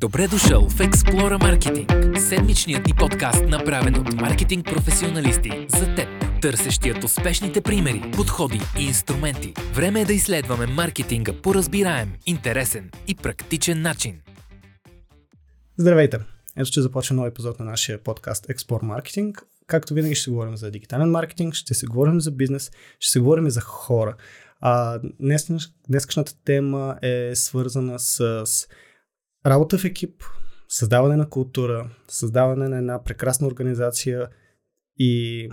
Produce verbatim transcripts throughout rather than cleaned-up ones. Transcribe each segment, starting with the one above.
Добре дошъл в Xplore Marketing, седмичният ни подкаст, направен от маркетинг професионалисти за теб, търсещият успешните примери, подходи и инструменти. Време е да изследваме маркетинга по разбираем, интересен и практичен начин. Здравейте! Ето ще започне нов епизод на нашия подкаст Xplore Marketing. Както винаги ще говорим за дигитален маркетинг, ще се говорим за бизнес, ще се говорим за хора. А днес, днескашната тема е свързана с работа в екип, създаване на култура, създаване на една прекрасна организация и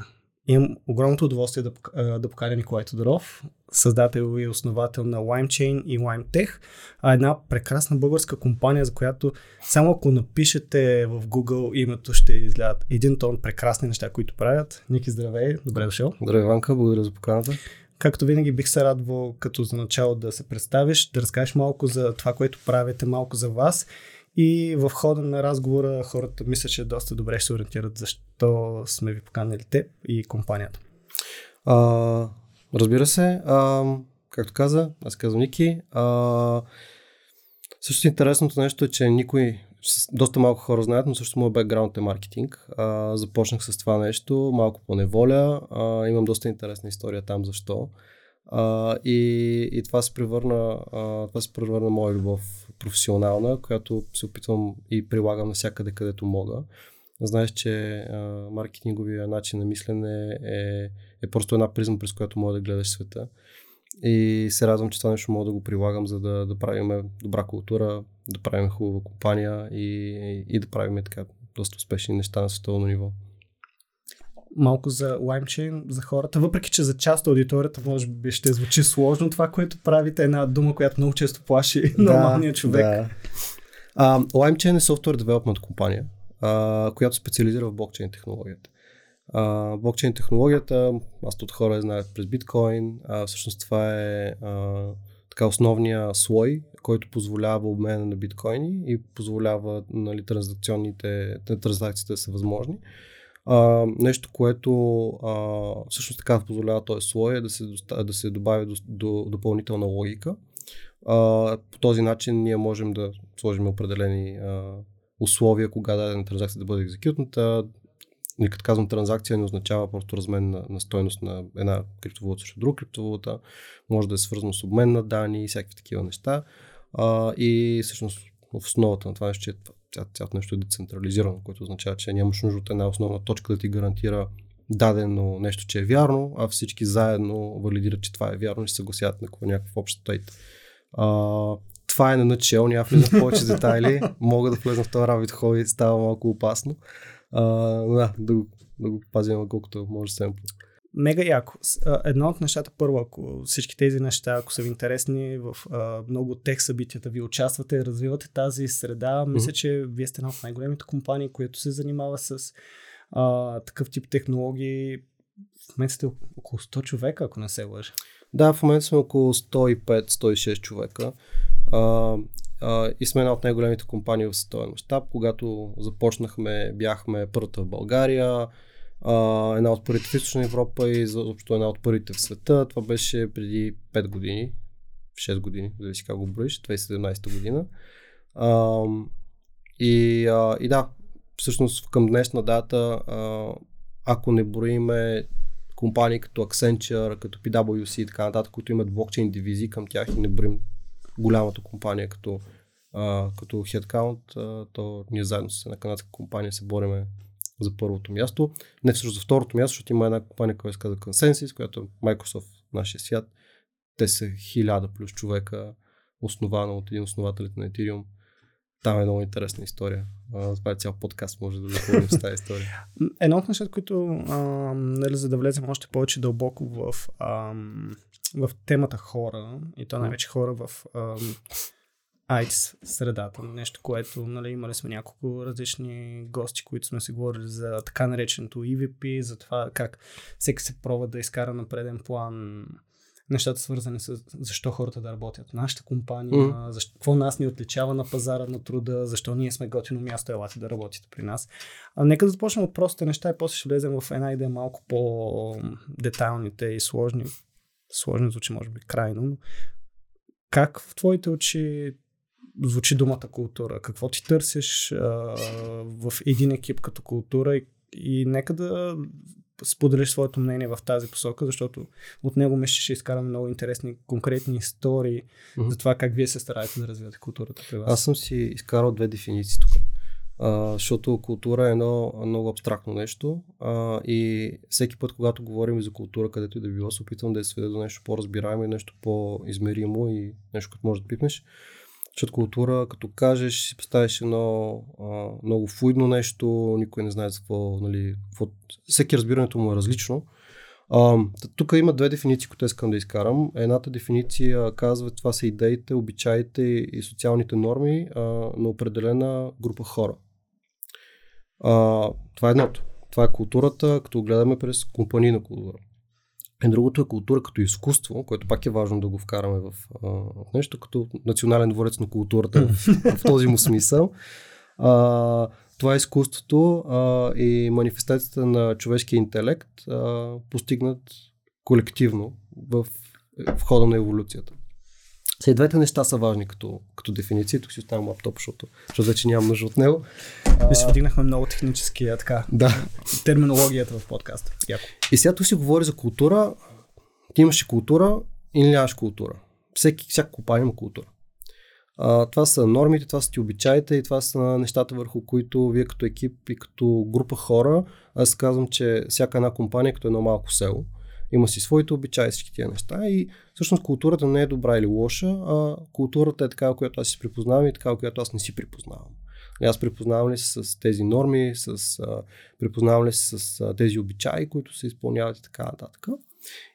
имам огромното удоволствие да, да поканя Николай Тодоров, създател и основател на LimeChain и LimeTech, а една прекрасна българска компания, за която само ако напишете в Google името, ще излядат един тон прекрасни неща, които правят. Ники, здравей, добре дошъл. Здравей, Ванка, благодаря за поканата. Както винаги бих се радвал като за начало да се представиш, да разкажеш малко за това, което правите, малко за вас и в хода на разговора хората мисля, че доста добре ще се ориентират защо сме ви поканали теб и компанията. А, разбира се, а, както каза, аз казвам Ники. А, също интересното нещо е, че никой, доста малко хора знаят, но също моят бекграунд е маркетинг. А, започнах с това нещо, малко по неволя. А, имам доста интересна история там защо. А, и, и това се превърна, а, това се превърна моя любов професионална, която се опитвам и прилагам навсякъде, където мога. Знаеш, че а, маркетинговия начин на мислене е, е просто една призма, през която мога да гледаш света. И се радвам, че това нещо мога да го прилагам, за да, да правим добра култура, да правим хубава компания и, и, и да правим така доста успешни неща на световно ниво. Малко за LimeChain, за хората. Въпреки, че за част от аудиторията може би ще звучи сложно това, което правите, е една дума, която много често плаши да, нормалния човек. Да. Uh, LimeChain е software development компания, uh, която специализира в блокчейн технологията. Uh, блокчейн технологията, аз от хора я знаят през биткоин, uh, всъщност това е uh, така основния слой, който позволява обмена на биткоини и позволява, нали, транзакционните, транзакциите да са възможни. Uh, нещо, което uh, всъщност така позволява този слой е да се, доста, да се добави до, до допълнителна логика. Uh, по този начин ние можем да сложим определени uh, условия, кога дадена транзакция да бъде екзекютната. И като казвам транзакция, не означава просто размен на, на стойност на една криптовалута срещу друга криптовалута. Може да е свързано с обмен на данни и всякакви такива неща. А, и всъщност в основата на това нещо е, цялото нещо е децентрализирано, което означава, че нямаш нужда от една основна точка да ти гарантира дадено нещо, че е вярно, а всички заедно валидират, че това е вярно и се съгласят на някакъв общ тейт. Това е на начало, няма влизам в повече детайли, мога да влезам в този rabbit hole и става малко опасно. Uh, да, да, го, да го пазим колкото може семпл. Мега яко. Едно от нещата първо, ако всички тези неща, ако са ви интересни, в а, много тех събитията ви участвате, развивате тази среда, мисля, mm-hmm. че вие сте една от най-големите компании, която се занимава с а, такъв тип технологии. В момента сте около сто човека, ако не се лъжа. Да, в момента сме около сто и пет - сто и шест човека. А, Uh, и сме една от най-големите компании в световен мащаб. Когато започнахме, бяхме първата в България, uh, една от първите в Източна Европа и заобщо една от първите в света. Това беше преди пет години, шест години, зависи как го броиш, две хиляди и седемнадесета година. Uh, и, uh, и да, всъщност към днешна дата, uh, ако не броиме компании като Accenture, като PwC и така нататък, които имат блокчейн дивизии към тях и не броим голямата компания като, а, като headcount, а, то ние заедно с една канадска компания се бориме за първото място. Не всъщност за второто място, защото има една компания, която се казва Consensys, която е Microsoft в нашия свят. Те са хиляда плюс човека, основана от един основателите на Ethereum. Там е много интересна история. А, това е цял подкаст, може да запомним с тази история. Едно от нещата, които, а, нали, за да влезем още повече дълбоко в... А, в темата хора, и то най-вече хора в ай ти средата. Нещо, което, нали, имали сме няколко различни гости, които сме си говорили за така нареченото и ви пи, за това как всеки се пробва да изкара на преден план нещата, свързани с защо хората да работят в нашата компания, mm. защо, какво нас ни отличава на пазара на труда, защо ние сме готино място, елате да работите при нас. А, нека да започнем от простите неща и после ще влезем в една идея малко по-детайлните и сложни. Сложно звучи, може би крайно, но как в твоите очи звучи думата култура. Какво ти търсиш а, в един екип като култура и, и нека да споделиш своето мнение в тази посока, защото от него мисля, ще изкараме много интересни, конкретни истории mm-hmm. за това как вие се стараете да развивате културата при вас. Аз съм си изкарал две дефиниции тук. А, защото култура е едно много абстрактно нещо а, и всеки път, когато говорим за култура, където и да било, се опитвам да я сведа до нещо по-разбираемо и нещо по-измеримо и нещо, като можеш да пипнеш. Защото култура, като кажеш, си поставиш едно а, много флуидно нещо, никой не знае за какво, нали, какво, всеки разбирането му е различно. А, тук има две дефиниции, които искам да изкарам. Едната дефиниция казва, това са идеите, обичаите и социалните норми а, на определена група хора. А, това е едното. Това е културата, като гледаме през компанийна култура. И другото е култура като изкуство, което пак е важно да го вкараме в а, нещо, като национален дворец на културата в, в този му смисъл. А, това е изкуството а, и манифестацията на човешкия интелект, а, постигнат колективно в, в хода на еволюцията. След двете неща са важни като, като дефиниции. Тук си оставям лаптоп, защото, защото вече нямам нужда от него. Ми се вдигнахме много технически, а така, да. Терминологията в подкаста. Яко. И сега тук си говори за култура. Ти имаш и култура или нямаш култура. Всеки, всяка компания има култура. А, това са нормите, това са ти обичаите и това са нещата, върху които вие като екип и като група хора. Аз казвам, че всяка една компания е като едно малко село. Има си своите обичаи, всички тия неща и всъщност културата не е добра или лоша, а културата е такава, която аз си припознавам и такава, която аз не си припознавам. Аз припознавам ли се с тези норми, с, а, припознавам ли се с а, тези обичаи, които се изпълняват и така нататък.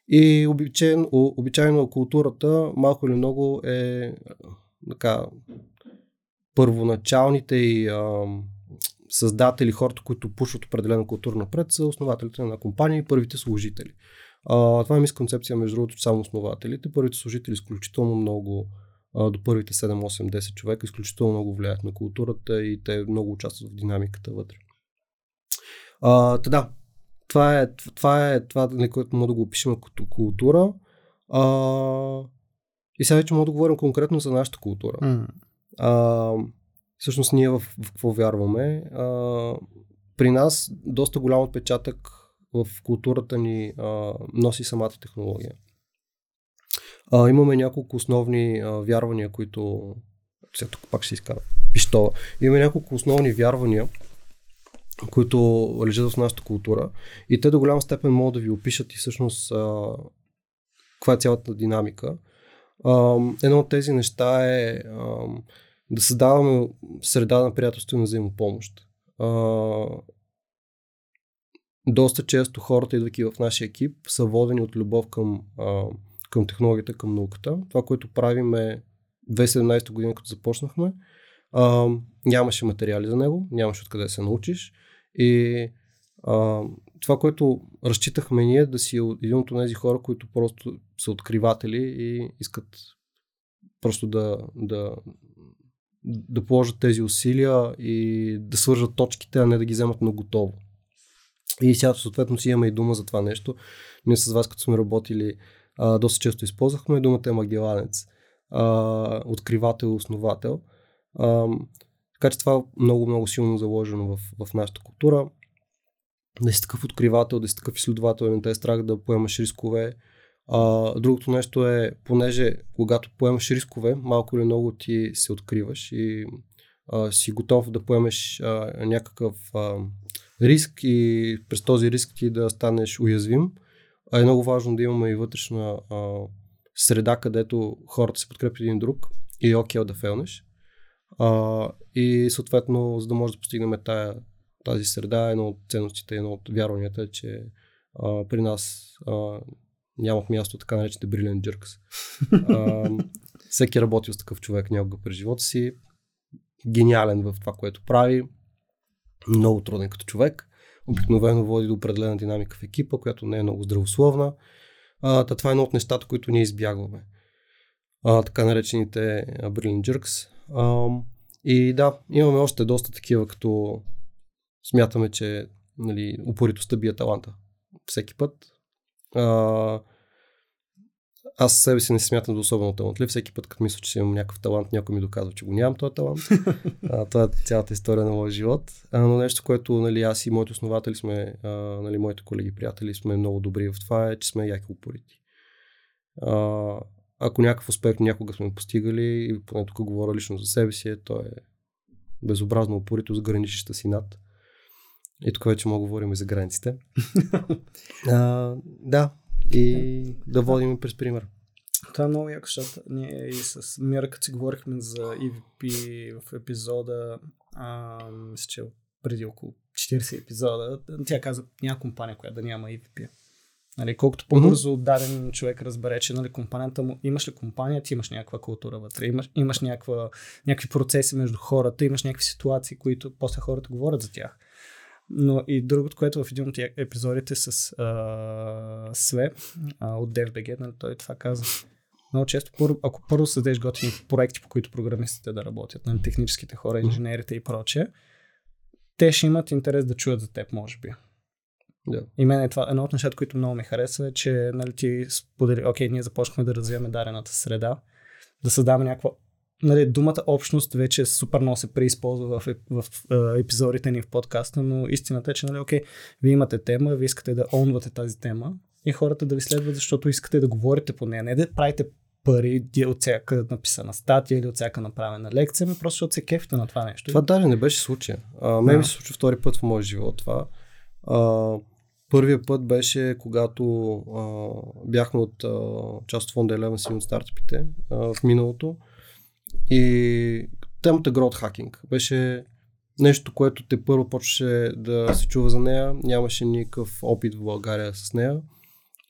И обичайно, обичайно културата малко или много е така, първоначалните и а, създатели, хората, които пушват определена култура напред, са основателите на компания и първите служители. Uh, това е мисконцепция, между другото, само основателите. Първите служители изключително много, uh, до първите седем, осем, десет човека, изключително много влияят на културата и те много участват в динамиката вътре. Uh, та да, това е това, е, това е, което мога да го опишем като култура. Uh, и сега вече мога да говорим конкретно за нашата култура. Mm. Uh, всъщност ние в, в какво вярваме. Uh, при нас доста голям отпечатък в културата ни а, носи самата технология. А, имаме няколко основни а, вярвания, които... Сега тук пак ще изкарам пиштола. Имаме няколко основни вярвания, които лежат в нашата култура и те до голяма степен могат да ви опишат и всъщност а, каква е цялата динамика. А, едно от тези неща е а, да създаваме среда на приятелство и на взаимопомощ. А, Доста често хората, идвайки в нашия екип, са водени от любов към, а, към технологията, към науката. Това, което правим е две хиляди и седемнадесета година, като започнахме, а, нямаше материали за него, нямаше откъде да се научиш. И а, това, което разчитахме ние, да си един от тези хора, които просто са откриватели и искат просто да, да, да положат тези усилия и да свържат точките, а не да ги вземат на готово. И сега съответно си имаме и дума за това нещо. Ние с вас, като сме работили, а, доста често използвахме думата е магеланец, а, откривател, основател. А, така че това е много-много силно заложено в, в нашата култура. Да си такъв откривател, да си такъв изследовател, не те е страх да поемаш рискове. А, другото нещо е, понеже когато поемаш рискове, малко или много ти се откриваш и а, си готов да поемеш а, някакъв... А, риск и през този риск ти да станеш уязвим. А е много важно да имаме и вътрешна а, среда, където хората се подкрепят един друг и е окей да фейлнеш. А, и съответно, за да може да постигнем тая, тази среда, едно от ценностите, едно от вярванията е, че а, при нас а, нямах място така наречените Brilliant Jerks. А, всеки работил с такъв човек някога през живота си. Гениален в това, което прави. Много труден като човек, обикновено води до определена динамика в екипа, която не е много здравословна. А, това е едно от нещата, които ние избягваме. А, така наречените Brilliant Jerks. А, и да, имаме още доста такива, като смятаме, че нали, упоритостта бие таланта всеки път. А, Аз себе си не смятам за особено талантлив. Всеки път, като мисля, че си имам някакъв талант, някой ми доказва, че го нямам този талант. А, това е цялата история на моя живот. А, но нещо, което нали, аз и моите основатели сме, а, нали, моите колеги, приятели сме много добри в това е, че сме яки упорити. А, ако някакъв успех някога сме постигали, и поне тук говоря лично за себе си, то е безобразно упорито с граничеща си над. И тук вече мога да говорим и за границите. а, да. И да водим и през пример. Това е много яко, защото ние и с Мира, като си говорихме за И Ви Пи в епизода, а, мисля, че преди около четирийсет епизода, тя каза няма компания, която да няма И Ви Пи. Нали, колкото по-бързо mm-hmm. даден човек разбере, че нали, компанията му, имаш ли компания, ти имаш някаква култура вътре, имаш, имаш някаква, някакви процеси между хората, имаш някакви ситуации, които после хората говорят за тях. Но и другото, което в един от епизодите с а, Све а, от Ди Еф Би Джи, нали, той това каза. Много често, пър, ако първо създадеш готини проекти, по които програмистите да работят, нали, техническите хора, инженерите и прочее, те ще имат интерес да чуят за теб, може би. Yeah. И мен е това едно от нещата, които много ми харесва, е, че нали, ти сподели, окей, ние започнахме да развиваме дарената среда, да създаваме някаква нали, думата общност вече супер много се преизползва в, еп, в, в е, епизодите ни в подкаста, но истината е, че, нали, окей, вие имате тема, вие искате да онвате тази тема и хората да ви следват, защото искате да говорите по нея. Не да правите пари от всяка написана статия или от всяка направена лекция, ми просто защото се кефите на това нещо. Това даже не беше случая. А, мен ми се случва втори път в моя живот това. А, първия път беше, когато а, бяхме от а, част от Fonda единайсет и от стартъпите а, в миналото. И темата Growth Hacking беше нещо, което те първо почваше да се чува за нея, нямаше никакъв опит в България с нея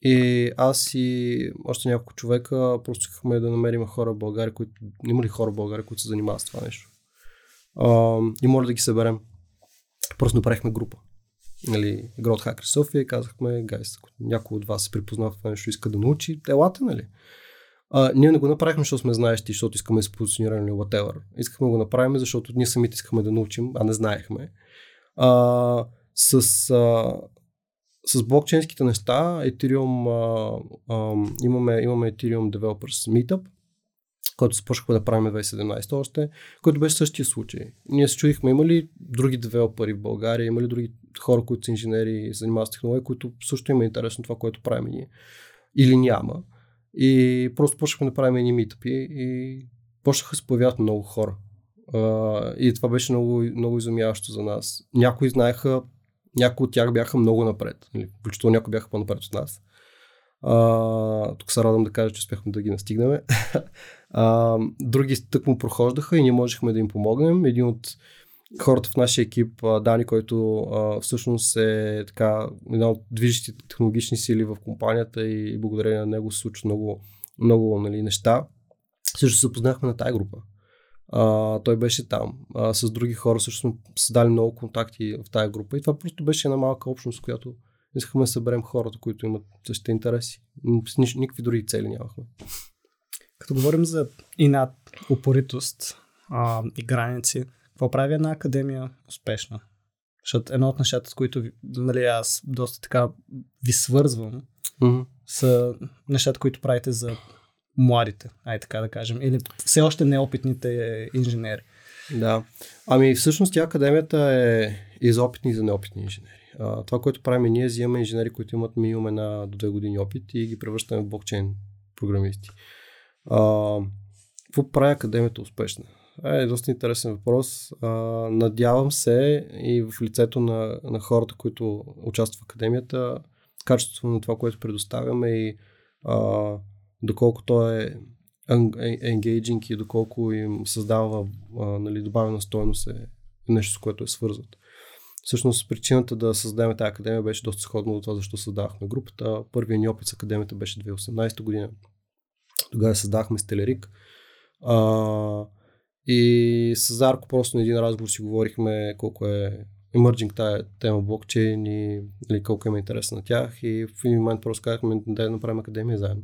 и аз и още няколко човека просто искахме да намерим хора в България, които има ли хора в България, които се занимават с това нещо а, и може да ги съберем. Просто направихме група, нали, Growth Hacker Sofia, казахме, гайс, ако някой от вас се припознава в това нещо, иска да научи, елате, нали? А, ние не го направихме, защото сме знаещи, защото искаме да се позиционираме, whatever. Искахме да го направим, защото ние самите искахме да научим, а не знаехме. А, с, а, с блокчейнските неща, Ethereum, а, а, имаме, имаме Ethereum Developers Meetup, който започнахме да правим две хиляди и седемнайсета още, който беше същия случай. Ние се чудихме, има ли други девелопери в България, има ли други хора, които са инженери и занимават с технология, които също има интересно това, което правим ние. Или няма. И просто почнахме да правим едни митъпи и почнаха да се появяват много хора. Uh, и това беше много, много изумяващо за нас. Някои знаеха, някои от тях бяха много напред. Включително някои бяха по-напред от нас. Uh, тук се радвам да кажа, че успяхме да ги настигнем. uh, други тъкмо прохождаха и ние можехме да им помогнем. Един от хората в нашия екип, Дани, който а, всъщност е така една от движещите технологични сили в компанията и, и благодарение на него се случва много, много нали, неща. Също се запознахме на тая група. А, той беше там. А, с други хора също сме създали много контакти в тая група и това просто беше една малка общност, която искахме да съберем хората, които имат същите интереси. С никакви други цели нямахме. Като говорим за инат, упоритост а, и граници, какво прави една академия успешна? Защото едно от нещата, с които нали, аз доста така ви свързвам, mm-hmm. са нещата, които правите за младите, ай така да кажем, или все още неопитните инженери. Да, ами всъщност тя академията е и за опитни и за неопитни инженери. А, това, което правим ние, взимаме инженери, които имат минимум една до две години опит и ги превръщаме в блокчейн програмисти. А, какво прави академията успешна? Е доста интересен въпрос. А, надявам се и в лицето на, на хората, които участват в академията, качеството на това, което предоставяме и а, доколко то е engaging и доколко им създава а, нали, добавена стойност е нещо, с което е свързват. Всъщност причината да създадем тази академия беше доста сходно до това, защо създавахме групата. Първият ни опит с академията беше две хиляди и осемнайсета година. Тогава създахме Telerik. А... И с Зарко просто на един разговор си говорихме колко е emerging тая тема блокчейн и или колко има интерес на тях и в един момент просто казахме да направим академия заедно.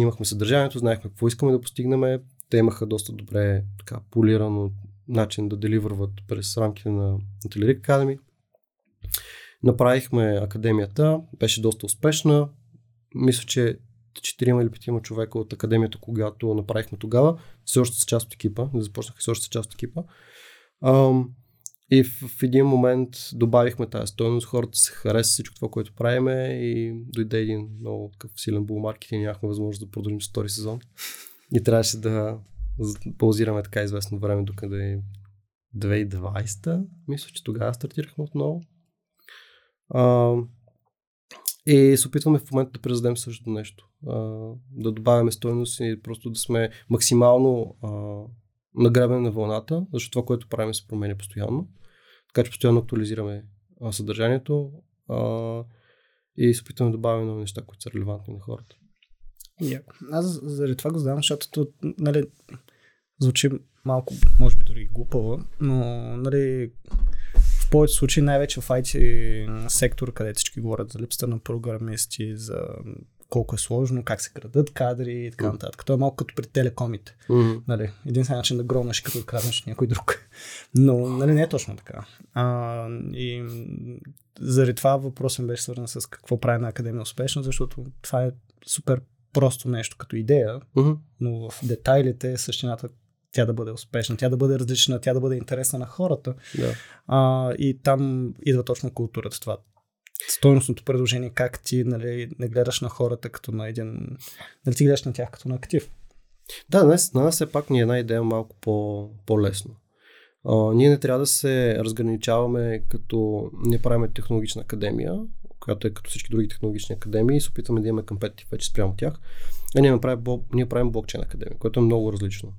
Имахме съдържанието, знаехме какво искаме да постигнем, те имаха доста добре така полиран начин да деливърват през рамките на Telerik Academy. Направихме академията, беше доста успешна, мисля, че четирима или петима човека от академията, когато направихме тогава, все още са част от екипа, не започнах все още са част от екипа. Ам, и в, в един момент добавихме тази стойност, хората се хареса всичко това, което правиме и дойде един много такъв силен bull market и нямахме възможност да продължим с втори сезон. И трябваше да паузираме така известно време, докъде двайсета, мисля, че тогава стартирахме отново. Ам, И се опитваме в момента да призадем същото нещо, а, да добавяме стойност и просто да сме максимално нагребени на вълната, защото това, което правим, се променя постоянно, така че постоянно актуализираме а, съдържанието а, и се опитваме да добавяме нови неща, които са релевантни на хората. Yeah. Аз заради това го задавам, защото нали, звучи малко, може би дори глупаво, но нали... В повече случаи, най-вече в ай ти сектор, където всички говорят за липсата на програмисти, за колко е сложно, как се крадат кадри и така нататък. То е малко като при телекомите. Mm-hmm. Нали, единствен начин да громнеш, като да краднеш някой друг. Но нали, не е точно така. А, и заради това въпросът беше свързан с какво прави на Академия успешно, защото това е супер просто нещо като идея, mm-hmm. но в детайлите същината тя да бъде успешна, тя да бъде различна, тя да бъде интересна на хората. Yeah. А, и там идва точно културата, това стойностното предложение, как ти нали, не гледаш на хората като на един... Нали ти гледаш на тях като на актив? Да, днес, на нас все пак ни е една идея малко по, по-лесно. А, ние не трябва да се разграничаваме като не правиме технологична академия, която е като всички други технологични академии и се опитваме да имаме компетитив вече спрямо тях. А ние правим, ние правим блокчейн академия, което е много различно.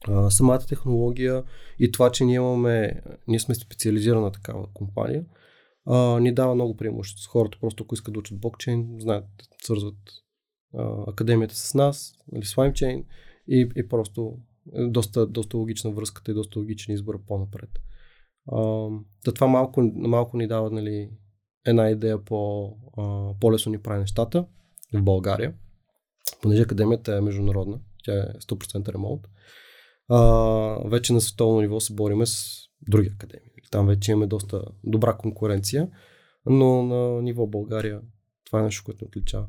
Uh, самата технология и това, че ние имаме, ние сме специализирана такава компания, uh, ни дава много преимущество. Хората просто, ако искат да учат блокчейн, знаят, свързват uh, академията с нас, или с LimeChain и, и просто е доста, доста логична връзката и доста логичен избор по-напред. Uh, да това малко, малко ни дава нали, една идея по, uh, по-лесно ни прави нещата в България, понеже академията е международна, тя е сто процента ремонт. Uh, вече на световно ниво се бориме с други академии. Там вече имаме доста добра конкуренция, но на ниво България това е нещо, което отличава.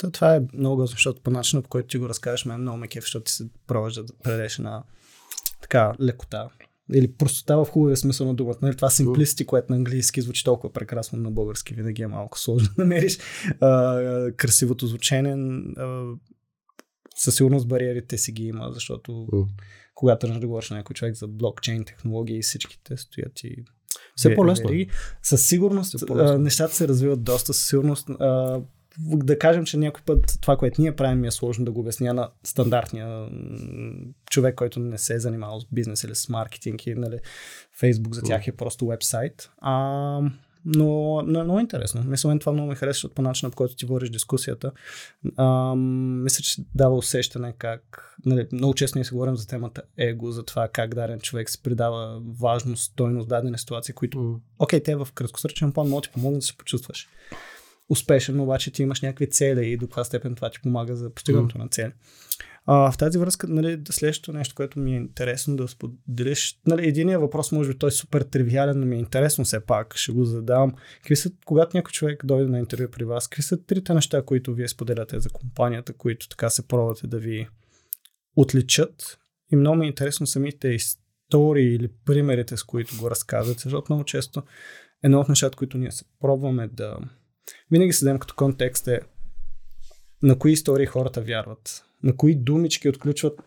То, това е много, защото по начина, по който ти го разкажеш, мен е много ме кеф, защото ти се пробваш да предеш на така лекота. Или простота в хубавия смисъл на думата. Нали? Това симплисти, което на английски звучи толкова прекрасно, на български винаги е малко сложно да намериш. Uh, красивото звучение, uh, със сигурност бариерите си ги има, защото mm. когато тръгнеш да говориш на някой човек за блокчейн технологии, всичките стоят и... Все по-лесно. Със сигурност Все по-лесно. А, нещата се развиват доста. Със сигурност а, да кажем, че някой път това, което ние правим е сложно да го обясня на стандартния човек, който не се е занимавал с бизнес или с маркетинг и нали, Facebook за тях е просто вебсайт. А... Но, но е много интересно. Мисля, това много ме харесва, защото по начина, по който ти водиш дискусията, ам, мисля, че дава усещане как... Нали, много честно ние си говорим за темата его, за това как даден човек се придава важност, стойност, дадени ситуации, които... Окей, okay, те в краткосрочен план могат да ти помогнат да се почувстваш успешен, обаче ти имаш някакви цели и до каква степен това ти помага за постигането mm. на цели. А, в тази връзка, нали, следващото нещо, което ми е интересно да споделиш, нали, единият въпрос, може би той е супер тривиален, но ми е интересно все пак, ще го задам. Какви са, когато някой човек дойде на интервю при вас, какви са трите неща, които вие споделяте за компанията, които така се пробвате да ви отличат? И много ми е интересно самите истории или примерите, с които го разказвате, защото много често едно от нещата, които ние се пробваме да... Винаги се дадем като контекст е на кои истории хората вярват. На кои думички отключват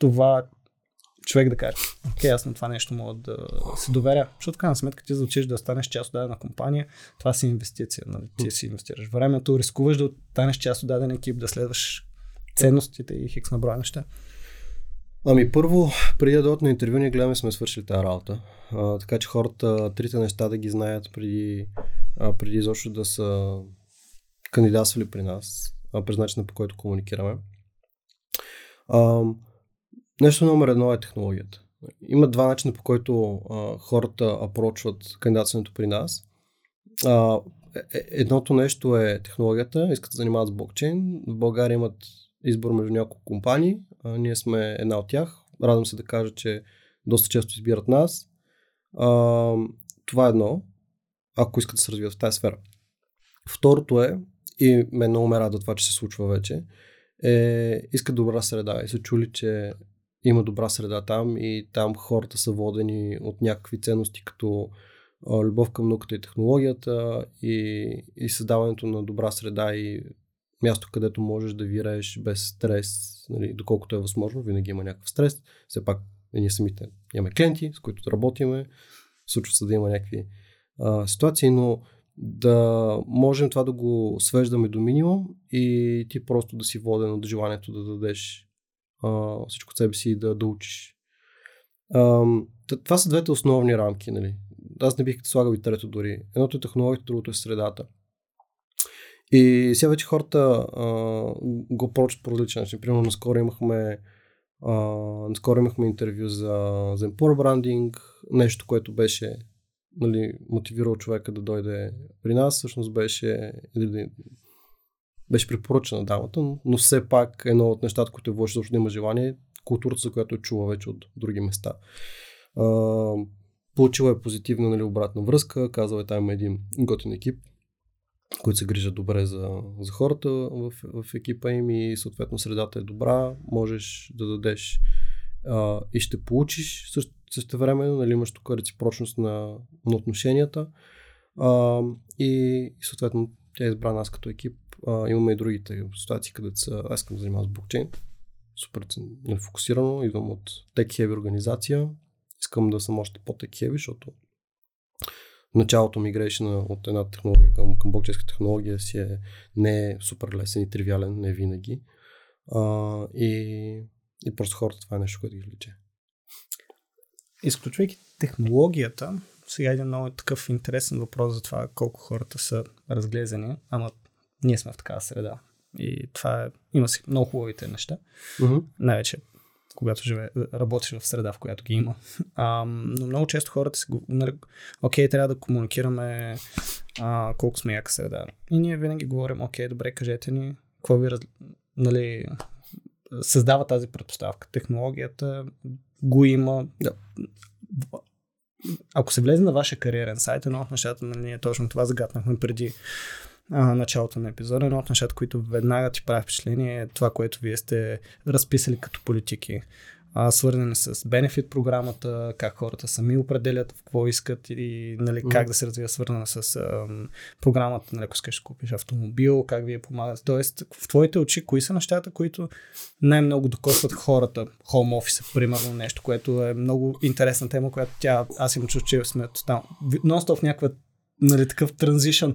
това човек да каже, окей, аз на това нещо мога да се доверя. Защото така на сметка ти заучиш да станеш част от дадена компания, това си инвестиция. Нали? Ти си инвестираш времето, рискуваш да станеш част от даден екип, да следваш ценностите и хикс на броя неща. Ами първо, преди да дойдат на интервю, ние гледаме сме свършили тази работа. А, така че хората трите неща да ги знаят преди, а, преди изобщо да са кандидатствали при нас, а, през начина, по който комуникираме. Uh, нещо номер едно е технологията. Има два начина, по които uh, хората апрочват кандидатстването при нас. Uh, едното нещо е технологията, искат да занимават с блокчейн. В България имат избор между няколко компании, uh, ние сме една от тях. Радвам се да кажа, че доста често избират нас. Uh, това е едно, ако искат да се развиват в тази сфера. Второто е и мен много ме радва това, че се случва вече, е, иска добра среда и са чули, че има добра среда там и там хората са водени от някакви ценности, като любов към науката и технологията и, и създаването на добра среда и място, където можеш да вираеш без стрес, нали, доколкото е възможно, винаги има някакъв стрес. Все пак ние самите имаме клиенти, с които работиме, случва се да има някакви а, ситуации, но да можем това да го свеждаме до минимум и ти просто да си воден от желанието да дадеш а, всичко от себе си и да, да учиш. А, това са двете основни рамки, нали? Аз не бих слагал и трето дори. Едното е технологията, другото е средата. И сега вече хората а, го прочат по различен начин. Примерно наскоро имахме, а, наскоро имахме интервю за, за Empore Branding, нещо, което беше, нали, мотивирал човека да дойде при нас. Всъщност беше, беше препоръчена дамата, но все пак едно от нещата, които е върши, защото има желание, културата, за която е чула вече от други места. А, получила е позитивна, нали, обратна връзка, казала е там един готин екип, които се грижат добре за, за хората в, в екипа им и съответно средата е добра, можеш да дадеш а, и ще получиш също, същевременно, нали, имаш тук реципрочност на, на отношенията а, и, и съответно тя е избрана нас като екип. А, имаме и другите ситуации, където са, аз искам да занимавам с блокчейн, супер фокусирано, идвам от tech-heavy организация, искам да съм още по-tech-heavy, защото началото мигрейшна от една технология към, към блокчейнска технология си е не е супер лесен и тривиален, не винаги. А, и, и просто хората това е нещо, което ги влече. Изключвайки технологията, сега е един много такъв интересен въпрос за това колко хората са разглезени, ама ние сме в такава среда и това е, има си много хубавите неща. Uh-huh. Най-вече когато живе, работиш в среда, в която ги има. А, но много често хората си го... Окей, трябва да комуникираме а, колко сме яка среда. И ние винаги говорим, окей, добре, кажете ни, какво ви раз... нали, създава тази предпоставка. Технологията го има. Да. Ако се влезе на вашия кариерен сайт, едно от нещата, ние точно това загатнахме преди а, началото на епизода, едно от нещата, които веднага ти прави впечатление е това, което вие сте разписали като политики, а, свързани с бенефит програмата, как хората сами определят какво искат и, нали, как mm. да се развива, свързана с а, програмата, нали, ако искаш да купиш автомобил, как вие помагате. Тоест, в твоите очи, кои са нещата, които най-много докосват хората? Home office, примерно, нещо, което е много интересна тема, която тя, аз им чух, че сме тотално нон-стоп в някаква, нали, такъв транзишън.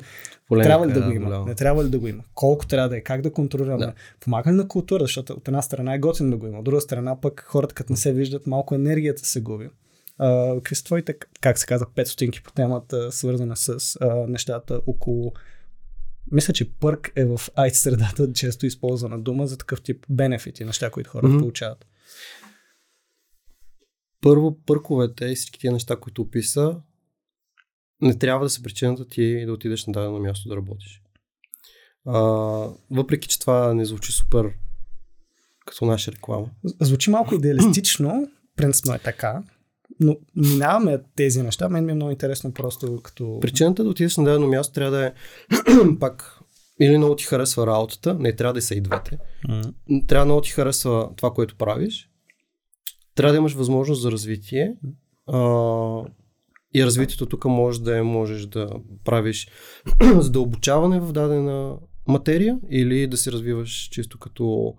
Трябва ли да го има? Бля. Не трябва ли да го има? Колко трябва да е? Как да контролираме? Да. Помага ли на култура? Защото от една страна е готин да го има, от друга страна пък хората, като не се виждат, малко енергията се губи. Какви са твоите, как се каза, пет стотинки по темата, свързана с а, нещата около... Мисля, че пърк е в ай ти средата често използвана дума за такъв тип бенефити, неща, които хората mm-hmm. получават. Първо, пърковете и всички тия неща, които описа, не трябва да се причината ти да отидеш на дадено място да работиш. А, въпреки, че това не звучи супер като наша реклама. Звучи малко идеалистично, принципно е така, но минаваме тези неща. Мен ми е много интересно просто като... Причината да отидеш на дадено място трябва да е пак или много ти харесва работата, не трябва да са и двете, mm. трябва много ти харесва това, което правиш, трябва да имаш възможност за развитие, а, и развитието тук може да е, можеш да правиш задълбочаване в дадена материя или да се развиваш чисто като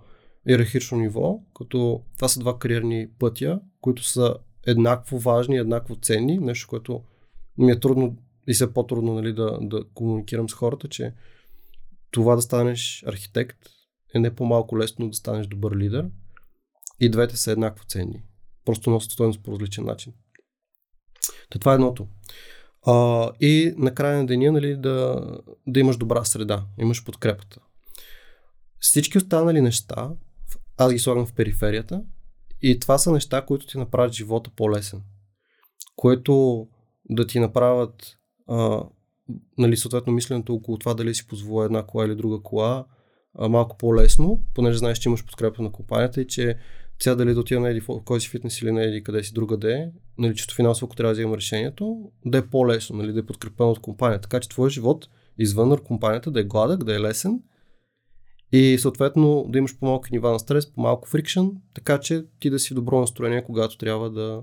иерархично ниво, като това са два кариерни пътя, които са еднакво важни, еднакво ценни, нещо, което ми е трудно и все по-трудно, нали, да, да комуникирам с хората, че това да станеш архитект е не по-малко лесно да станеш добър лидер и двете са еднакво ценни, просто носят стойност по различен начин. Та това е едното. А, и на края на деня, нали, да, да имаш добра среда, имаш подкрепата. Всички останали неща, аз ги слагам в периферията и това са неща, които ти направят живота по-лесен. Което да ти направят, а, нали, съответно мисленето около това дали си позволя една кола или друга кола, а, малко по-лесно, понеже знаеш, че имаш подкрепа на компанията и че сега дали да отива на еди в кой си фитнес или на еди къде си другаде, нали, чисто финансово, ако трябва да взема решението, да е по-лесно, нали, да е подкрепено от компания. Така че твой живот извън компанията, да е гладък, да е лесен и съответно да имаш по-малки нива на стрес, по-малко фрикшън, така че ти да си в добро настроение, когато трябва да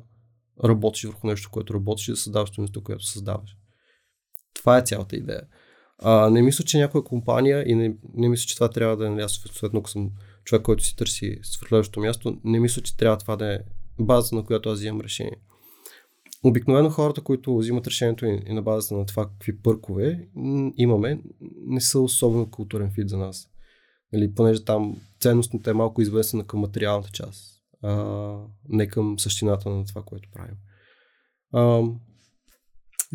работиш върху нещо, което работиш и да създаваш нещо, което създаваш. Това е цялата идея. А, не мисля, че някоя компания и не, не мисля, че това трябва да е, аз съответно, ако съм човек, който си търси свършващото място, не мисля, че трябва това да е базата, на която аз взимам решение. Обикновено хората, които взимат решението и на базата на това какви пъркове имаме, не са особено културен фит за нас. Нали, понеже там ценностната е малко известна към материалната част, а не към същината на това, което правим.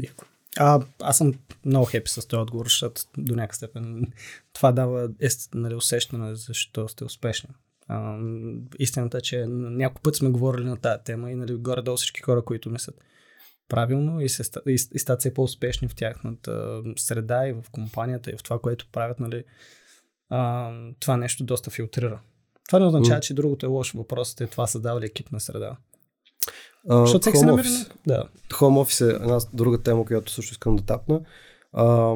Яко. А, аз съм много хепи с този отговор, защото до някакъв степен това дава нали, усещане защо сте успешни. А, истината е, че няколко път сме говорили на тази тема и нали, горе-долу всички хора, които мислят правилно и, се, и, и стат все по-успешни в тяхната среда и в компанията и в това, което правят, нали, а, това нещо доста филтрира. Това не означава, mm. че другото е лошо. Въпросът е това създава ли екипна среда. Защото всеки се намери на... Home Office е една друга тема, която също искам да тапна. А,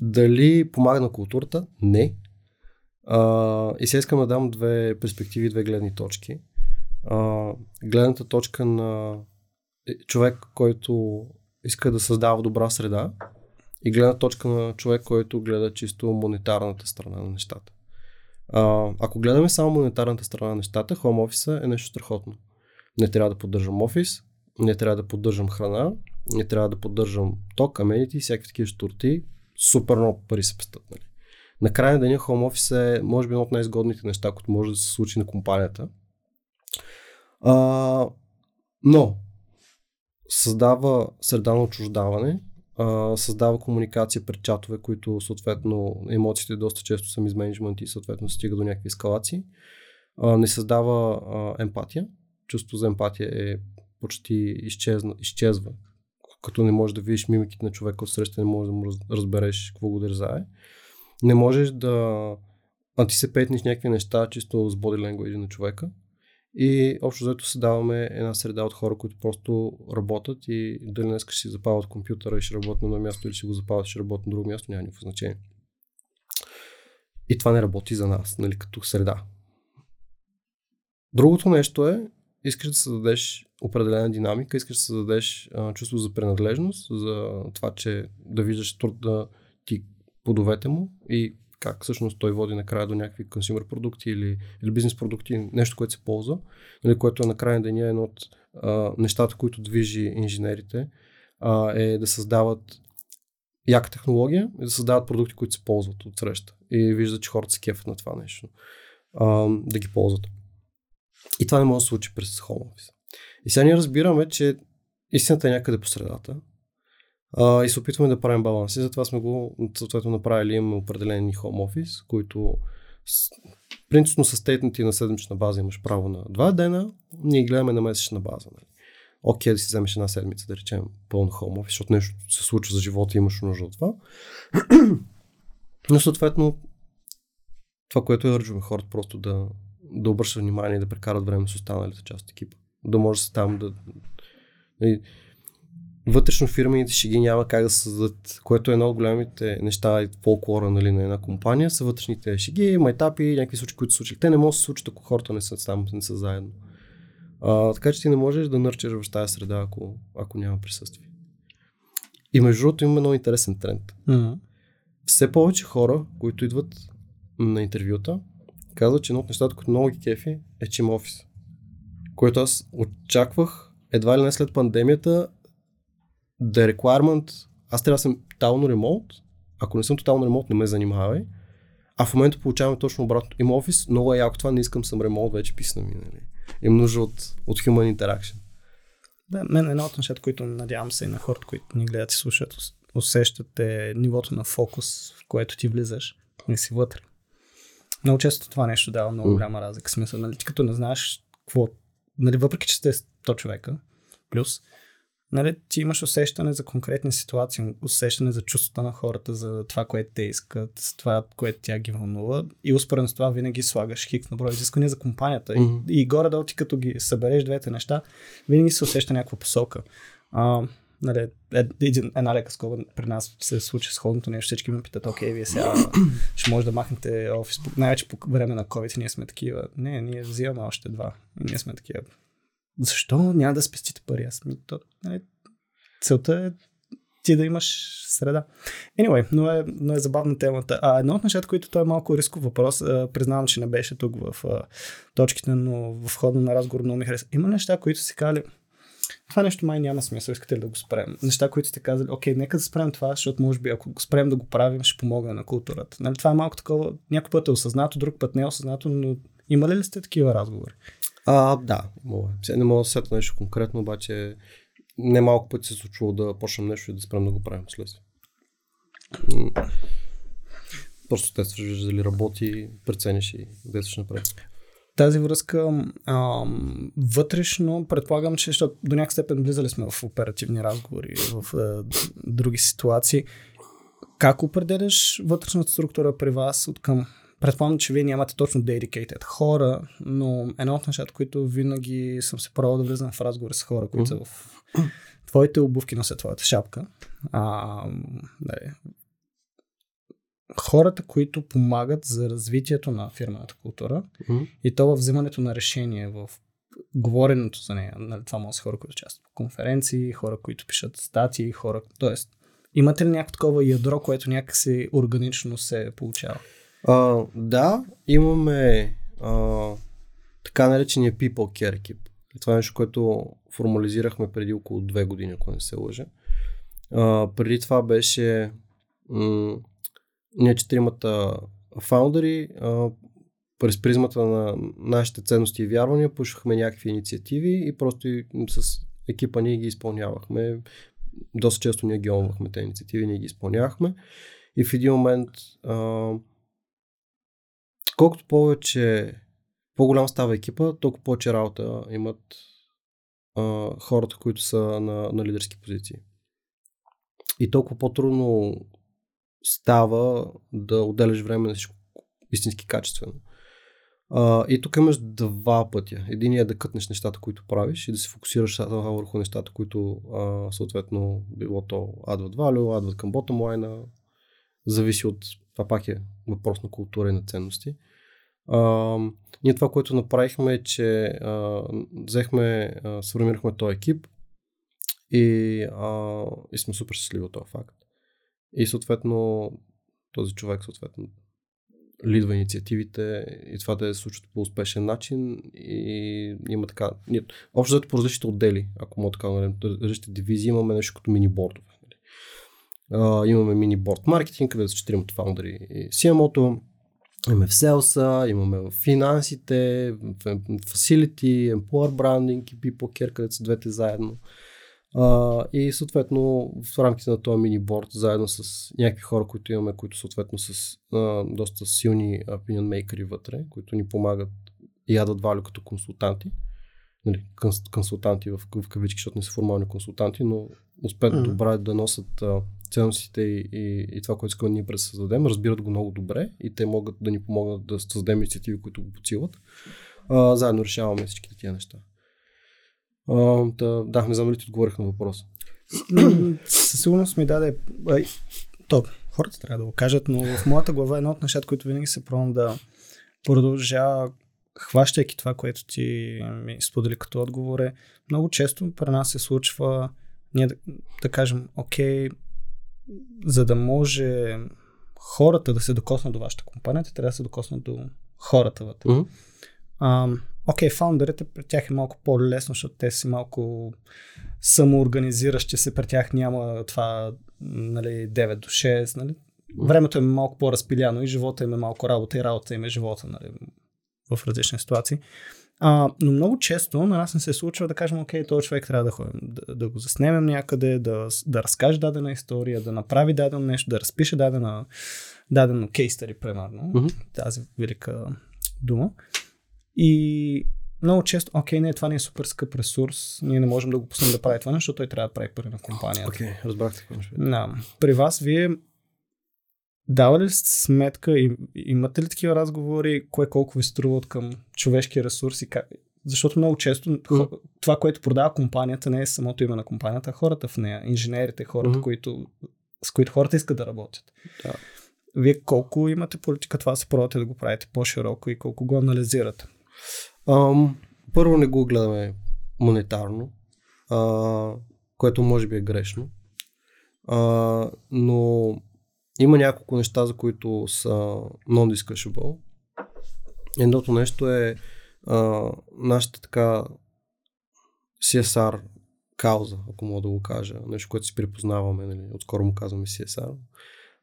дали помага на културата? Не. А, и сега искам да дам две перспективи, две гледни точки. А, гледната точка на човек, който иска да създава добра среда и гледна точка на човек, който гледа чисто монетарната страна на нещата. А, ако гледаме само монетарната страна на нещата, Home Office е нещо страхотно. Не трябва да поддържам офис, не трябва да поддържам храна, не трябва да поддържам ток, аменити, всякакви такива штурти. Супер много пари се пестат. Нали? Накрая деня Home Office е може би едно от най-изгодните неща, които може да се случи на компанията. А, но създава среда на отчуждаване, а, създава комуникация пред чатове, които съответно емоциите доста често са мизменеджмент и съответно стига до някакви ескалации. А, не създава а, емпатия. Чувство за емпатия е почти изчезна, изчезва. Като не можеш да видиш мимиките на човека от среща, не можеш да му разбереш какво го дързае. Не можеш да антисепетниш някакви неща, чисто с body language на човека. И общо заето създаваме една среда от хора, които просто работят и дали днес ще си запалят компютъра и ще работят на едно място или ще го запалят и ще работят на друго място, няма никакво значение. И това не работи за нас, нали, като среда. Другото нещо е, искаш да създадеш определена динамика, искаш да създадеш а, чувство за принадлежност, за това, че да виждаш труда ти плодовете му и как всъщност той води накрая до някакви консюмер продукти или, или бизнес продукти, нещо, което се ползва, или което е накрая деня е едно от а, нещата, които движи инженерите, а, е да създават яка технология и да създават продукти, които се ползват от среща и виждат, че хората се кефят на това нещо, а, да ги ползват. И това не може да се случи през Home Office. И сега ние разбираме, че истината е някъде по средата а, и се опитваме да правим баланси. Затова сме го съответно направили, имаме определени Home Office, които принципно са стейтнати на седмична база, имаш право на два дена, ние гледаме на месечна база. Нали? Окей, да си вземеш една седмица, да речем пълно Home Office, защото нещо се случва за живота и имаш нужда от това. Но съответно това, което вържаме хората просто да да обръща внимание и да прекарат време с останалите част от екипа. Да може да там да... Вътрешно фирмените ще ги няма как да създадат, което е едно от големите неща и фолклора нали, на една компания, са вътрешните шеги, майтапи, някакви случаи, които се случат. Те не могат да се случат, ако хората не са там, не са заедно. А, така че ти не можеш да нърчеш в тази среда, ако, ако няма присъствие. И между другото има много интересен тренд. Mm-hmm. Все повече хора, които идват на интервюта, казва, че едно от нещата, които много ги кефи, е, че има офис. Което аз очаквах, едва ли не след пандемията, да е requirement, аз трябва да съм тотално ремоут, ако не съм тотално ремоут, не ме занимавай, а в момента получаваме точно обратно. Има офис, много е яко това, не искам съм ремоут, вече писна ми. Нали? Им нужда от, от human interaction. Да, мен едно от нещата, които надявам се и на хората, които ни гледат и слушат, усещат е нивото на фокус, в което ти влизаш, не си вътре. Много често това нещо дава много голяма разлика. Смисъл, нали, ти като не знаеш какво, нали, въпреки че сте сто човека, плюс, нали, ти имаш усещане за конкретни ситуации, усещане за чувствата на хората, за това, което те искат, за това, което тя ги вълнува и успоредно с това винаги слагаш хикс на брой изисквания за компанията. Mm-hmm. И, и горе-долу ти като ги събереш двете неща, винаги се усеща някаква посока. А, нали, един, една лека скоба при нас се случи сходното нещо, всички ме питат, окей, вие сега ще може да махнете офис, най-вече по време на COVID ние сме такива, не, ние взимаме още два, ние сме такива, защо няма да спестите пари, аз ми то, нали, целта е ти да имаш среда. Anyway, но е, но е забавна темата. А едно от нещата, които той е малко рисков въпрос, а, признавам, че не беше тук в а, точките, но в хода на разговор много ми хареса. Има неща, които си казали, това нещо май няма смисъл, искате ли да го спрем? Неща, които сте казали, окей, нека да спрем това, защото може би ако го спрем да го правим, ще помогне на културата. Нали, това е малко такова, някой път е осъзнато, друг път не е осъзнато, но имали ли сте такива разговори? А, да, мога. Не мога да сета нещо конкретно, обаче немалко пъти се случва да почнем нещо и да спрем да го правим следствие. Просто тестваш дали работи, прецениш и действаш напред. Тази връзка ам, вътрешно предполагам, че защото до някакъв степен влизали сме в оперативни разговори, в е, други ситуации. Как определяш вътрешната структура при вас от към? Предполагам, че вие нямате точно dedicated хора, но едно от нещата, които винаги съм се пробвал да влизам в разговори с хора, които mm-hmm. са в твоите обувки, носят твоята шапка. А, дали. Хората, които помагат за развитието на фирмената култура mm-hmm. и то във взимането на решение, в говоренето за нея. Нали, това може хора, които участват в конференции, хора, които пишат статии, хора... Тоест, имате ли някакво такова ядро, което някакси органично се получава? А, да, имаме а, така наречения People Care Keep. Това е нещо, което формализирахме преди около две години, ако не се лъжа. А, преди това беше м- ние четиримата фаундъри, а, през призмата на нашите ценности и вярвания пушвахме някакви инициативи и просто и с екипа ние ги изпълнявахме. Доста често ние ги омвахме тези инициативи, ние ги изпълнявахме и в един момент а, колкото повече по-голям става екипа, толкова повече работа имат а, хората, които са на, на лидерски позиции. И толкова по-трудно става да отделяш време на всичко истински качествено. А, и тук имаш два пътя. Единият е да кътнеш нещата, които правиш и да се фокусираш върху нещата, които а, съответно било то адват валю, адват към ботъмлайна, зависи от това пак е въпрос на култура и на ценности. А, ние това, което направихме е, че а, взехме, а, сформирахме този екип и, а, и сме супер щастливи от този факт. И съответно този човек съответно лидва инициативите и това да се случва по успешен начин и има така, ние, общо зато по различните отдели, ако мога така нарем, различните дивизии имаме нещо като мини-бордове. Uh, имаме мини-борд маркетинг, където са четиримата фаундъри и си ем о-то, имаме в селса, имаме в финансите, в фасилити, Empore Branding и People Care, където са двете заедно. Uh, и съответно в рамките на този мини-борд, заедно с някакви хора, които имаме, които съответно с uh, доста силни opinion makers вътре, които ни помагат и ядат валю като консултанти. Нали, консултанти в, в кавички, защото не са формални консултанти, но успеят mm-hmm. добре да носят а, ценностите и, и, и това, което искаме да ние предсъздадем, разбират го много добре и те могат да ни помогнат да създадем инициативи, които го подсилват. А, заедно решаваме всичките тия неща. А, да, да, не знам ли ти отговорих на въпроса. Със сигурност ми даде... Ай, топ, хората трябва да го кажат, но в моята глава е едно от нещата, които винаги се пробвам да продължа, хващайки това, което ти ми сподели като отговор е, много често при нас се случва ние да, да кажем, окей, за да може хората да се докоснат до вашата компания, те трябва да се докоснат до хората вътре. Mm-hmm. А, окей, фаундърите, при тях е малко по-лесно, защото те си малко самоорганизиращи се, при тях няма това нали, девет до шест, нали? Времето е малко по-разпиляно и живота им е малко работа и работа им е живота, нали? В различни ситуации. А, но много често на нас не се случва да кажем, окей, този човек трябва да ходим, да, да го заснемем някъде, да, да разкаже дадена история, да направи дадено нещо, да разпише дадена, дадено кейстъри, примерно, mm-hmm. тази велика дума. И много често, окей, не, това не е супер скъп ресурс, ние не можем да го пуснем да прави това, защото той трябва да прави пари на компанията. Окей, okay, разбрахте. Да. При вас вие дава ли сметка, имате ли такива разговори, кое колко ви струва от към човешки ресурси, Защото много често mm-hmm. това, което продава компанията, не е самото име на компанията, а хората в нея, инженерите, хората, mm-hmm. които, с които хората искат да работят. Да. Вие колко имате политика, това се пробвате да го правите по-широко и колко го анализирате? Um, първо не го гледаме монетарно, uh, което може би е грешно, uh, но има няколко неща, за които са non-discussable. Едното нещо е Uh, нашата така си ес ар кауза, ако мога да го кажа, нещо, което си припознаваме, нали, отскоро му казваме си ес ар,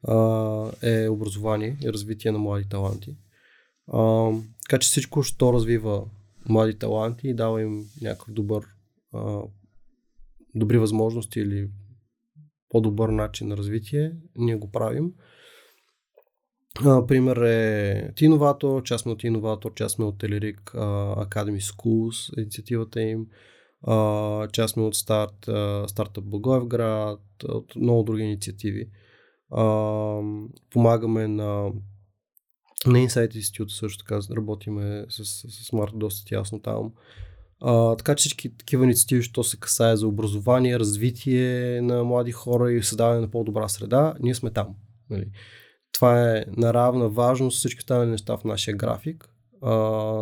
uh, е образование и развитие на млади таланти. Uh, така че всичко, що развива млади таланти и дава им някакъв добър, uh, добри възможности или по-добър начин на развитие, ние го правим. Uh, пример е Innovator, част сме от Innovator, част сме от Telerik uh, Academy Schools, инициативата им, uh, част сме от Start, uh, Start Bulgaria, от много други инициативи. Uh, помагаме на, на Insight Institute, също така работиме с, с, с Smart доста тясно там. Uh, така че всички такива инициативи, що се касае за образование, развитие на млади хора и създаване на по-добра среда, ние сме там. Нали? Това е наравна важност всички останали неща в нашия график, а,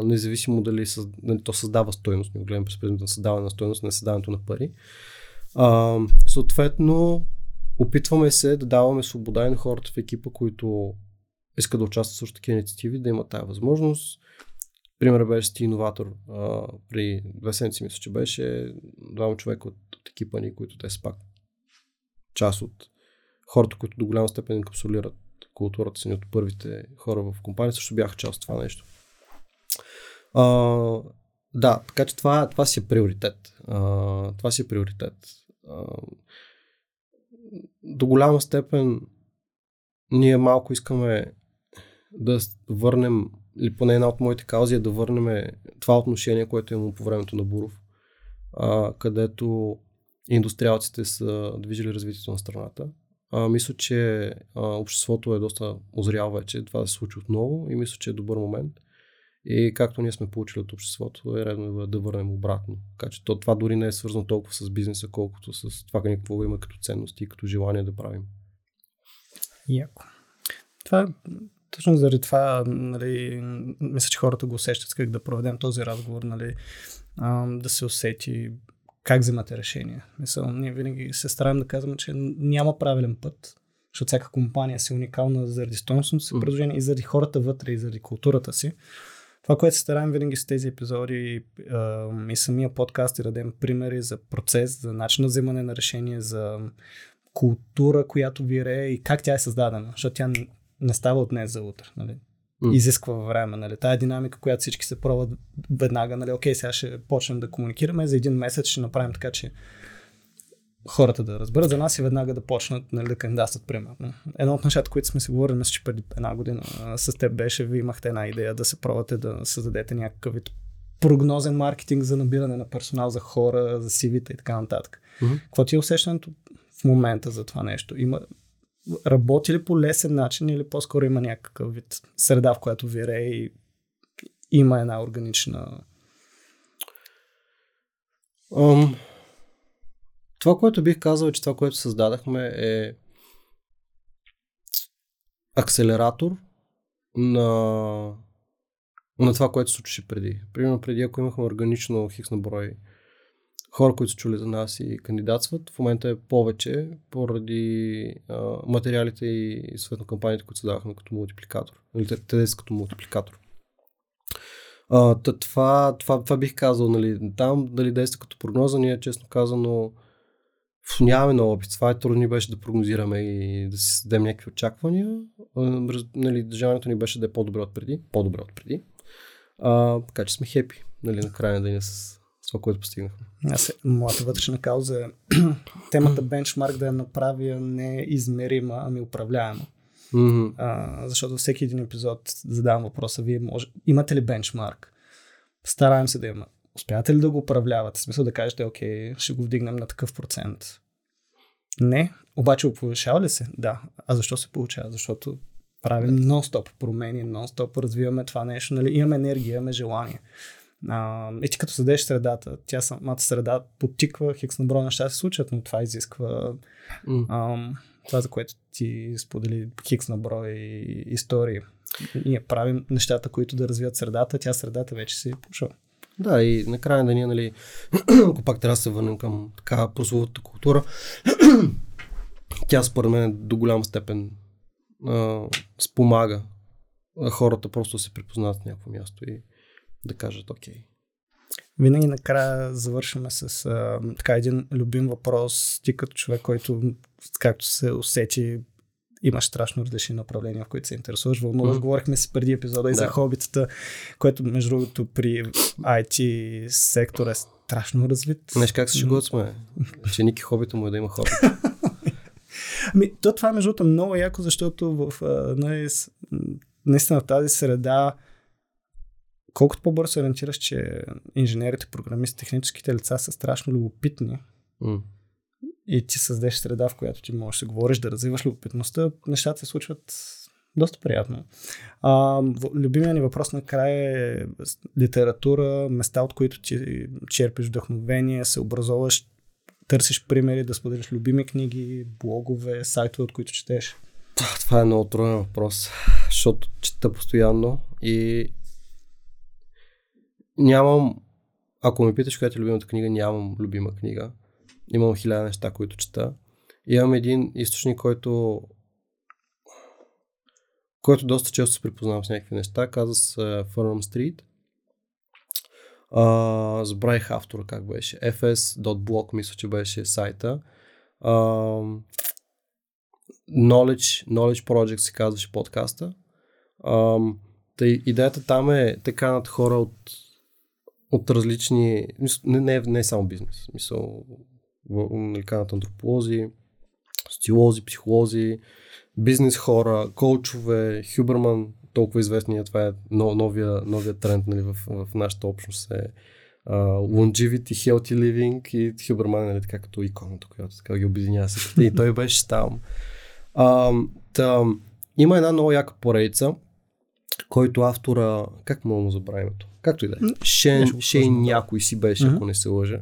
независимо дали съ, нали, то създава стойност, не гледам през предмета на създаване на стойност, не създаването на пари. А, съответно, опитваме се да даваме свобода и на хората в екипа, които искат да участват в също такива инициативи, да имат тая възможност. Пример беше с Innovator, а, при две седмици мисля, че беше двама човека от, от екипа ни, които те са пак част от хората, които до голяма степен инкапсулират културата си, от първите хора в компания, също бяха част от това нещо. А, да, така че това, това си е приоритет. А, това си е приоритет. А, до голяма степен ние малко искаме да върнем, или поне една от моите каузи е да върнем това отношение, което имаме по времето на Буров, а, където индустриалците са движили развитието на страната. А, мисля, че а, обществото е доста озряло вече, това се случи отново и мисля, че е добър момент. И както ние сме получили от обществото, е редно да върнем обратно. Така че то, това дори не е свързано толкова с бизнеса, колкото с това какво има като ценности и като желание да правим. Яко. Това точно заради това, нали, мисля, че хората го усещат, как да проведем този разговор, нали, а, да се усети как вземате решение. Мисъл, ние винаги се стараем да казваме, че няма правилен път, защото всяка компания си уникална заради стойностното си предложение и заради хората вътре, и заради културата си. Това, което се стараем винаги с тези епизоди а, и самия подкаст, и дадем примери за процес, за начин на вземане на решение, за култура, която вирее и как тя е създадена, защото тя не става от днес за утре, нали? Изисква време, нали? Тая динамика, която всички се пробват веднага, нали, окей, сега ще почнем да комуникираме, за един месец ще направим така, че хората да разберат за нас и веднага да почнат, нали, да кандидатстват, примерно. Едно от нещата, които сме си говорили, мисля, че преди една година с теб беше, ви имахте една идея да се пробвате да създадете някакъв вид прогнозен маркетинг за набиране на персонал, за хора, за си ви-та и така нататък. Mm-hmm. Какво ти е усещането в момента за това нещо? Има Работи ли по лесен начин или по-скоро има някакъв вид среда, в която вирее и има една органична... Um, това, което бих казал, е, че това, което създадахме, е акселератор на, на това, което се случваше преди. Примерно преди, ако имахме органично хикс на брой хора, които са чули за нас и кандидатстват, в момента е повече поради а, материалите и съответно кампаниите, които създавахме като мултипликатор. Или те са като мултипликатор. А, това, това, това бих казал, нали, там дали действа като прогноза, ние честно казано нямаме много опит. Това е трудно ни беше да прогнозираме и да си създадем някакви очаквания. А, нали, желанието ни беше да е по-добре от преди. По-добре от преди. А, така че сме хепи, нали, на крайна деня с това, което постигнахме. Аз, моята вътрешна кауза е темата бенчмарк да я направя не измерима, ами управляема. Mm-hmm. А, защото всеки един епизод задавам въпроса, вие може, имате ли бенчмарк? Стараем се да има. Успявате ли да го управлявате? В смисъл да кажете, окей, ще го вдигнем на такъв процент. Не, обаче повишава ли се? Да. А защо се получава? Защото правим нон-стоп промени, нон-стоп развиваме това нещо, нали? Имаме енергия, имаме желание. А, и ти като съдеш средата, тя самата среда подтиква хикс на броя неща се случат, но това изисква mm. а, това, за което ти сподели хикс на брой истории. Ние правим нещата, които да развият средата, тя средата вече се е пушва. Да, и накрая да ние, нали, ако пак трябва да се върнем към така прословутата култура, тя според мен до голяма степен а, спомага хората просто да се припознават в някакво място и да кажат окей. Винаги накрая завършваме с а, така един любим въпрос. Ти като човек, който както се усети, имаш страшно различни направления, в които се интересуваш. Вълнуваш, mm. говорихме си преди епизода да. и за хобитата, което между другото при ай ти сектора е страшно развит. Знаеш как се шегуват сме? Че Ники хобито му е да има хобит. Ами, то това между другото много яко, защото в, а, наистина в тази среда колкото по-бързо се ориентираш, че инженерите, програмисти, техническите лица са страшно любопитни mm. и ти създадеш среда, в която ти можеш да говориш, да развиваш любопитността, нещата се случват доста приятно. А, любимия ни въпрос накрая е литература, места, от които ти черпиш вдъхновение, се образоваш, търсиш примери, да споделиш любими книги, блогове, сайтове, от които четеш. Това е много труден въпрос, защото чета постоянно и нямам, ако ме питаш която е любимата книга, нямам любима книга. Имам хиляда неща, които чета. Имам един източник, който който доста често се припознавам с някакви неща. Каза с Farnam Street. Uh, забравих автора как беше. еф ес точка блог мисля, че беше сайта. Uh, Knowledge, Knowledge Project се казваше подкаста. Uh, тъй, идеята там е така над хора от от различни, не, не, не само бизнес, мисъл, канат антрополози, социолози, психолози, бизнес хора, коучове, Huberman, толкова известния, това е новия, новия тренд, нали, в, в нашата общност е uh, longevity, healthy living и Huberman, нали, така като иконата, която така ги обединява се, и той беше там. Uh, тъм, има една много яка поредица, който автора, как мога му забравя името? Както и да е. Шейн, Шейн някой си беше, mm-hmm. ако не се лъжа.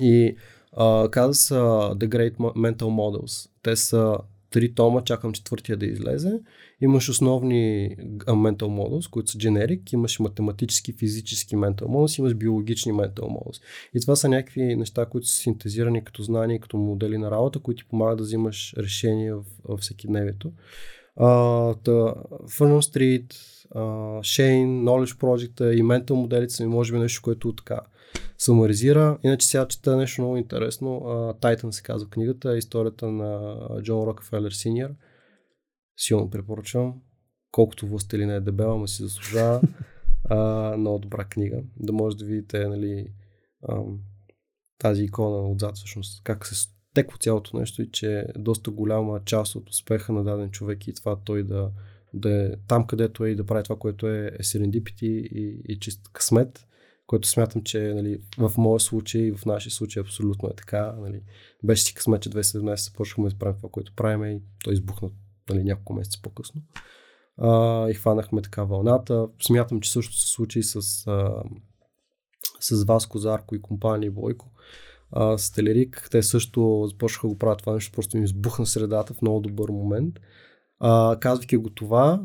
И а, каза са The Great Mental Models. Те са три тома, чакам четвъртия да излезе. Имаш основни Mental Models, които са generic, имаш математически, физически Mental Models, имаш биологични Mental Models. И това са някакви неща, които са синтезирани като знания, като модели на работа, които ти помагат да взимаш решения в, в всекидневието. Farnam Street, Shane, Knowledge Project и Mental моделите са може би нещо, което така самаризира. Иначе сега чета нещо много интересно. Uh, Titan се казва книгата, историята на Джон Рокефелер Синьор. Силно препоръчвам. Колкото властта ли не е дебела, му си заслужава. Uh, много добра книга. Да може да видите, нали, uh, тази икона отзад всъщност, как се текло цялото нещо и че е доста голяма част от успеха на даден човек и това той да, да е там където е и да прави това, което е, е серендипити и, и чист късмет, което смятам, че, нали, в моя случай и в нашия случай абсолютно е така. Нали. Беше си късмет, че две хиляди и седемнадесета започнахме да правим това, което правим и той избухна, нали, няколко месеца по-късно. А, и хванахме така вълната. Смятам, че също се случи с, а, с Васко Зарко и компания Бойко. Uh, с Телерик, те също започнаха го правят това нещо, просто им избухна средата в много добър момент. Uh, казвайки го това,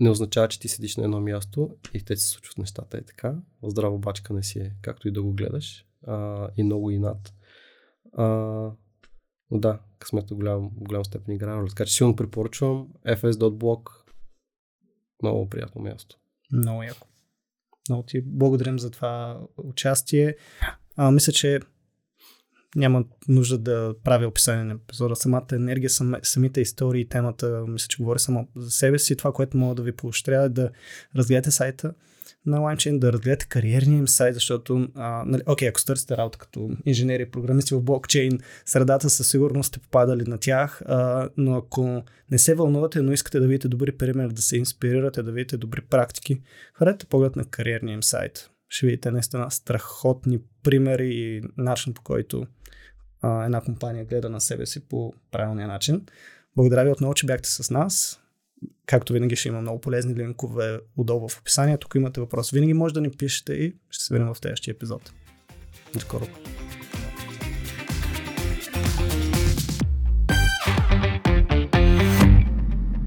не означава, че ти седиш на едно място и те се случват нещата и така. Здраво бачка не си е, както и да го гледаш. Uh, и много и над. Uh, но да, късмета в голям, голям степен играе роля. Така че силно препоръчвам еф ес точка блог. Много приятно място. Много яко. Много ти благодарим за това участие. Uh, мисля, че няма нужда да правя описание на епизода. Самата енергия, самите истории, темата, мисля, че говоря само за себе си. Това, което мога да ви поощря е да разгледате сайта на LimeChain, да разгледате кариерния им сайт, защото, а, нали, окей, ако търсите работа като инженери и програмисти в блокчейн, средата със сигурност сте попадали на тях, а, но ако не се вълнувате, но искате да видите добри примери, да се инспирирате, да видите добри практики, хванете поглед на кариерния им сайт. Ще видите наистина страхотни примери и начин, по който а, една компания гледа на себе си по правилния начин. Благодаря ви отново, че бяхте с нас. Както винаги ще има много полезни линкове отдолу в описанието. Ако имате въпрос, винаги може да ни пишете и ще се видим в следващия епизод. До скоро!